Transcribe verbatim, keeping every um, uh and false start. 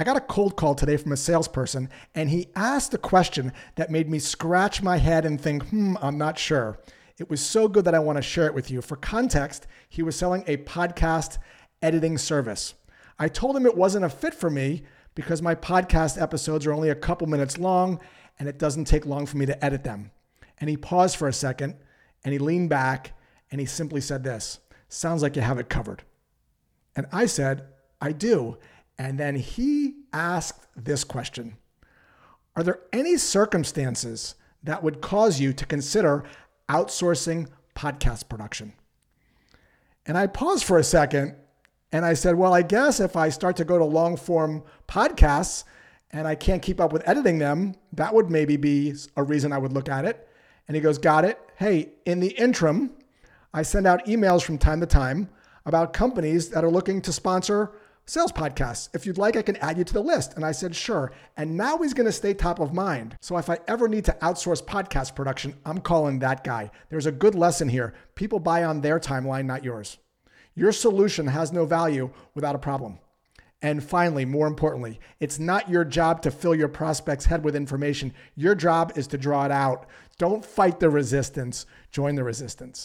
I got a cold call today from a salesperson, and he asked a question that made me scratch my head and think, hmm, I'm not sure. It was so good that I want to share it with you. For context, he was selling a podcast editing service. I told him it wasn't a fit for me because my podcast episodes are only a couple minutes long and it doesn't take long for me to edit them. And he paused for a second and he leaned back and he simply said this, sounds like you have it covered. And I said, I do. And then he asked this question. Are there any circumstances that would cause you to consider outsourcing podcast production? And I paused for a second and I said, well, I guess if I start to go to long form podcasts and I can't keep up with editing them, that would maybe be a reason I would look at it. And he goes, got it. Hey, in the interim, I send out emails from time to time about companies that are looking to sponsor sales podcasts. If you'd like, I can add you to the list. And I said, sure. And now he's going to stay top of mind. So if I ever need to outsource podcast production, I'm calling that guy. There's a good lesson here. People buy on their timeline, not yours. Your solution has no value without a problem. And finally, more importantly, it's not your job to fill your prospect's head with information. Your job is to draw it out. Don't fight the resistance. Join the resistance.